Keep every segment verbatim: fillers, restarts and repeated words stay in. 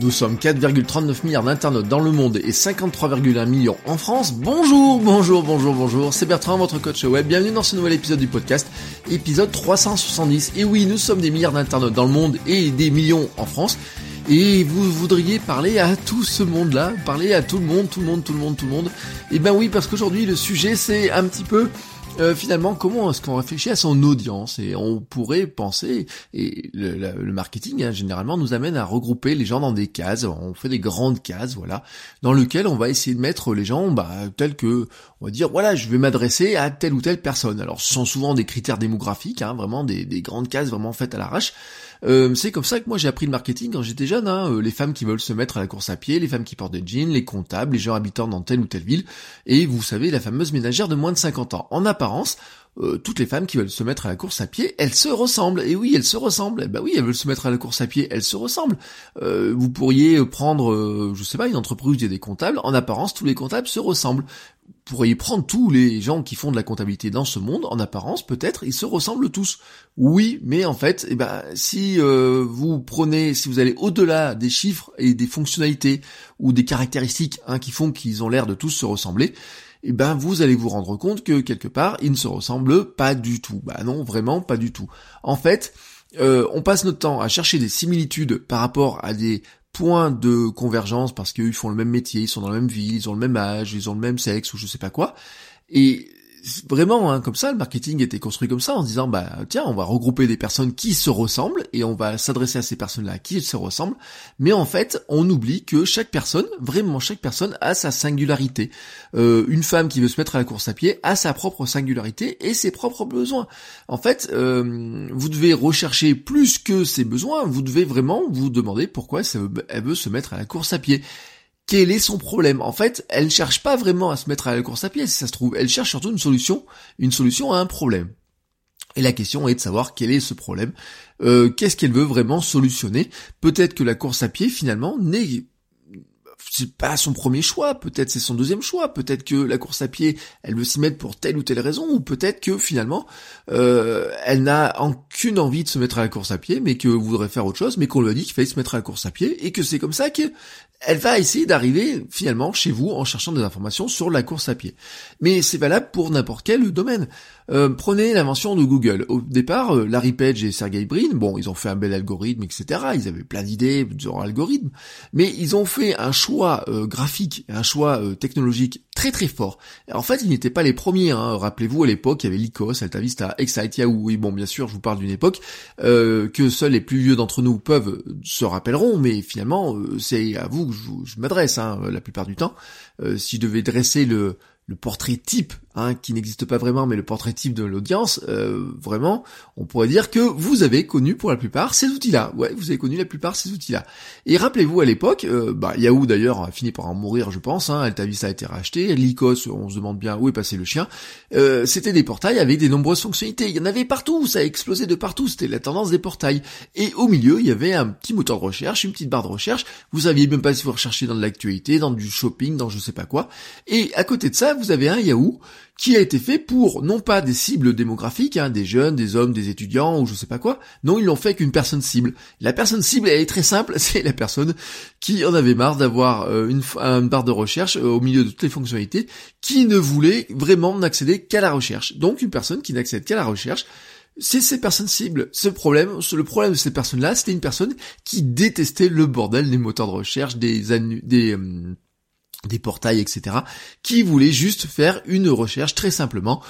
Nous sommes quatre virgule trente-neuf milliards d'internautes dans le monde et cinquante-trois virgule un millions en France. Bonjour, bonjour, bonjour, bonjour, c'est Bertrand, votre coach web. Bienvenue dans ce nouvel épisode du podcast, épisode trois cent soixante-dix. Et oui, nous sommes des milliards d'internautes dans le monde et des millions en France. Et vous voudriez parler à tout ce monde-là, parler à tout le monde, tout le monde, tout le monde, tout le monde. Et ben oui, parce qu'aujourd'hui, le sujet, c'est un petit peu... Euh, finalement, comment est-ce qu'on réfléchit à son audience? Et on pourrait penser, et le, la, le marketing, hein, généralement, nous amène à regrouper les gens dans des cases. On fait des grandes cases, voilà, dans lesquelles on va essayer de mettre les gens, bah, tels que, on va dire, voilà, je vais m'adresser à telle ou telle personne. Alors, ce sont souvent des critères démographiques, hein, vraiment des, des grandes cases vraiment faites à l'arrache. Euh, c'est comme ça que moi j'ai appris le marketing quand j'étais jeune, hein, euh, les femmes qui veulent se mettre à la course à pied, les femmes qui portent des jeans, les comptables, les gens habitant dans telle ou telle ville, et vous savez, la fameuse ménagère de moins de cinquante ans. En apparence, euh, toutes les femmes qui veulent se mettre à la course à pied, elles se ressemblent, et oui, elles se ressemblent, et bah oui, elles veulent se mettre à la course à pied, elles se ressemblent. Euh, vous pourriez prendre, euh, je sais pas, une entreprise où il y a des comptables, en apparence, tous les comptables se ressemblent. Vous pourriez prendre tous les gens qui font de la comptabilité dans ce monde, en apparence, peut-être, ils se ressemblent tous. Oui, mais en fait, eh ben, si euh, vous prenez, si vous allez au-delà des chiffres et des fonctionnalités ou des caractéristiques, hein, qui font qu'ils ont l'air de tous se ressembler, eh ben, vous allez vous rendre compte que, quelque part, ils ne se ressemblent pas du tout. Bah non, vraiment pas du tout. En fait, euh, on passe notre temps à chercher des similitudes par rapport à des... point de convergence parce qu'ils font le même métier, ils sont dans la même ville, ils ont le même âge, ils ont le même sexe ou je sais pas quoi. Et vraiment, hein, comme ça, le marketing était construit comme ça en se disant, bah tiens, on va regrouper des personnes qui se ressemblent et on va s'adresser à ces personnes-là qui se ressemblent. Mais en fait, on oublie que chaque personne, vraiment chaque personne, a sa singularité. Euh, une femme qui veut se mettre à la course à pied a sa propre singularité et ses propres besoins. En fait, euh, vous devez rechercher plus que ses besoins. Vous devez vraiment vous demander pourquoi elle veut se mettre à la course à pied. Quel est son problème? En fait, elle cherche pas vraiment à se mettre à la course à pied, si ça se trouve. Elle cherche surtout une solution, une solution à un problème. Et la question est de savoir quel est ce problème. Euh, qu'est-ce qu'elle veut vraiment solutionner? Peut-être que la course à pied, finalement, n'est c'est pas son premier choix, peut-être c'est son deuxième choix, peut-être que la course à pied, elle veut s'y mettre pour telle ou telle raison, ou peut-être que finalement, euh, elle n'a aucune envie de se mettre à la course à pied, mais que voudrait faire autre chose, mais qu'on lui a dit qu'il fallait se mettre à la course à pied, et que c'est comme ça qu'elle va essayer d'arriver finalement chez vous en cherchant des informations sur la course à pied. Mais c'est valable pour n'importe quel domaine. Euh, prenez l'invention de Google. Au départ, euh, Larry Page et Sergey Brin, bon, ils ont fait un bel algorithme, et cetera. Ils avaient plein d'idées sur l'algorithme, mais ils ont fait un choix euh, graphique, un choix euh, technologique très très fort. En fait, ils n'étaient pas les premiers. Hein. Rappelez-vous, à l'époque, il y avait Lycos, Altavista, Excite, Yahoo. Oui, bon, bien sûr, je vous parle d'une époque euh, que seuls les plus vieux d'entre nous peuvent se rappelleront, mais finalement, euh, c'est à vous que je, je m'adresse, hein, la plupart du temps. Euh, si je devais dresser le... le portrait type, hein, qui n'existe pas vraiment, mais le portrait type de l'audience, euh, vraiment, on pourrait dire que vous avez connu pour la plupart ces outils-là. Ouais, vous avez connu la plupart ces outils-là. Et rappelez-vous, à l'époque, euh, bah, Yahoo d'ailleurs a fini par en mourir, je pense, hein, Altavista a été racheté, Lycos, on se demande bien où est passé le chien, euh, c'était des portails avec des nombreuses fonctionnalités. Il y en avait partout, ça a explosé de partout, c'était la tendance des portails. Et au milieu, il y avait un petit moteur de recherche, une petite barre de recherche, vous saviez même pas si vous recherchiez dans de l'actualité, dans du shopping, dans je sais pas quoi. Et à côté de ça, vous avez un Yahoo qui a été fait pour, non pas des cibles démographiques, hein, des jeunes, des hommes, des étudiants, ou je sais pas quoi, non, ils l'ont fait avec une personne cible. La personne cible, elle est très simple, c'est la personne qui en avait marre d'avoir euh, une, une barre de recherche euh, au milieu de toutes les fonctionnalités, qui ne voulait vraiment n'accéder qu'à la recherche. Donc une personne qui n'accède qu'à la recherche, C'est ces personnes cibles, ce problème, le problème de ces personnes-là, c'était une personne qui détestait le bordel des moteurs de recherche, des annu- des, euh, des portails, et cetera, qui voulait juste faire une recherche très simplement.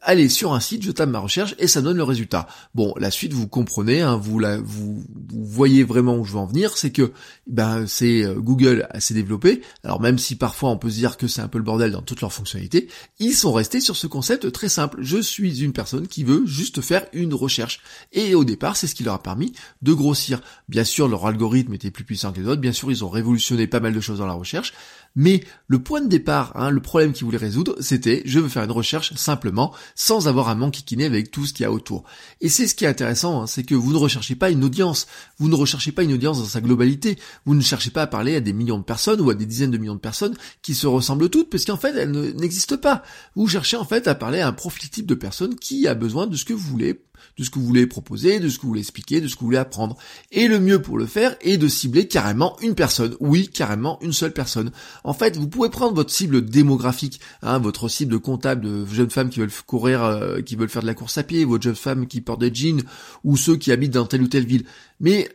Allez sur un site, je tape ma recherche et ça donne le résultat. Bon, la suite vous comprenez, hein, vous la, vous, vous voyez vraiment où je veux en venir, c'est que ben c'est euh, Google s'est développé. Alors même si parfois on peut se dire que c'est un peu le bordel dans toutes leurs fonctionnalités, ils sont restés sur ce concept très simple. Je suis une personne qui veut juste faire une recherche. Et au départ, c'est ce qui leur a permis de grossir. Bien sûr, leur algorithme était plus puissant que les autres. Bien sûr, ils ont révolutionné pas mal de choses dans la recherche. Mais le point de départ, hein, le problème qu'ils voulaient résoudre, c'était je veux faire une recherche simplement, sans avoir à m'enquiquiner avec tout ce qu'il y a autour. Et c'est ce qui est intéressant, hein, c'est que vous ne recherchez pas une audience, vous ne recherchez pas une audience dans sa globalité, vous ne cherchez pas à parler à des millions de personnes ou à des dizaines de millions de personnes qui se ressemblent toutes, parce qu'en fait elles ne, n'existent pas. Vous cherchez en fait à parler à un profil type de personne qui a besoin de ce que vous voulez, de ce que vous voulez proposer, de ce que vous voulez expliquer, de ce que vous voulez apprendre. Et le mieux pour le faire est de cibler carrément une personne. Oui, carrément une seule personne. En fait, vous pouvez prendre votre cible démographique, hein, votre cible comptable de jeunes femmes qui veulent courir, euh, qui veulent faire de la course à pied, votre jeune femme qui porte des jeans, ou ceux qui habitent dans telle ou telle ville. Mais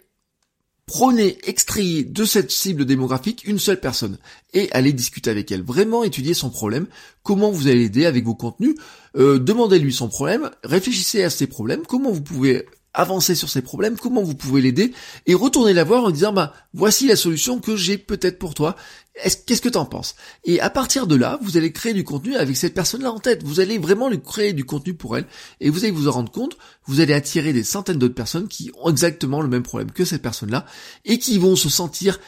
prenez, extrayez de cette cible démographique une seule personne et allez discuter avec elle. Vraiment étudier son problème, comment vous allez l'aider avec vos contenus, euh, demandez-lui son problème, réfléchissez à ses problèmes, comment vous pouvez avancer sur ses problèmes, comment vous pouvez l'aider et retournez la voir en disant bah voici la solution que j'ai peut-être pour toi. Est-ce, qu'est-ce que t'en penses? Et à partir de là, vous allez créer du contenu avec cette personne-là en tête. Vous allez vraiment lui créer du contenu pour elle. Et vous allez vous en rendre compte, vous allez attirer des centaines d'autres personnes qui ont exactement le même problème que cette personne-là et qui vont se sentir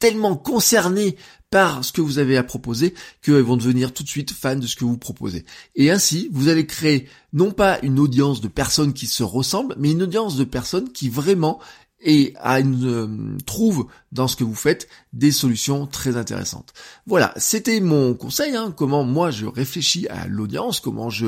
tellement concernés par ce que vous avez à proposer qu'ils vont devenir tout de suite fans de ce que vous proposez. Et ainsi, vous allez créer non pas une audience de personnes qui se ressemblent, mais une audience de personnes qui vraiment et à une, euh, trouve dans ce que vous faites des solutions très intéressantes. Voilà, c'était mon conseil, hein, comment moi je réfléchis à l'audience, comment je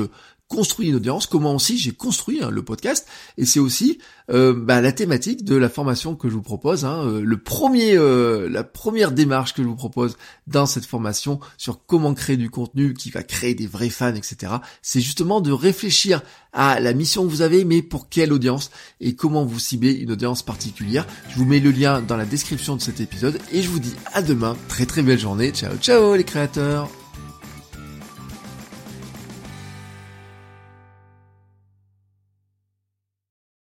construis une audience, comment aussi j'ai construit hein, le podcast, et c'est aussi euh, bah, la thématique de la formation que je vous propose, hein, euh, le premier, euh, la première démarche que je vous propose dans cette formation sur comment créer du contenu qui va créer des vrais fans, et cetera. C'est justement de réfléchir à la mission que vous avez, mais pour quelle audience et comment vous ciblez une audience particulière. Je vous mets le lien dans la description de cet épisode et je vous dis à demain. Très très belle journée. Ciao, ciao les créateurs.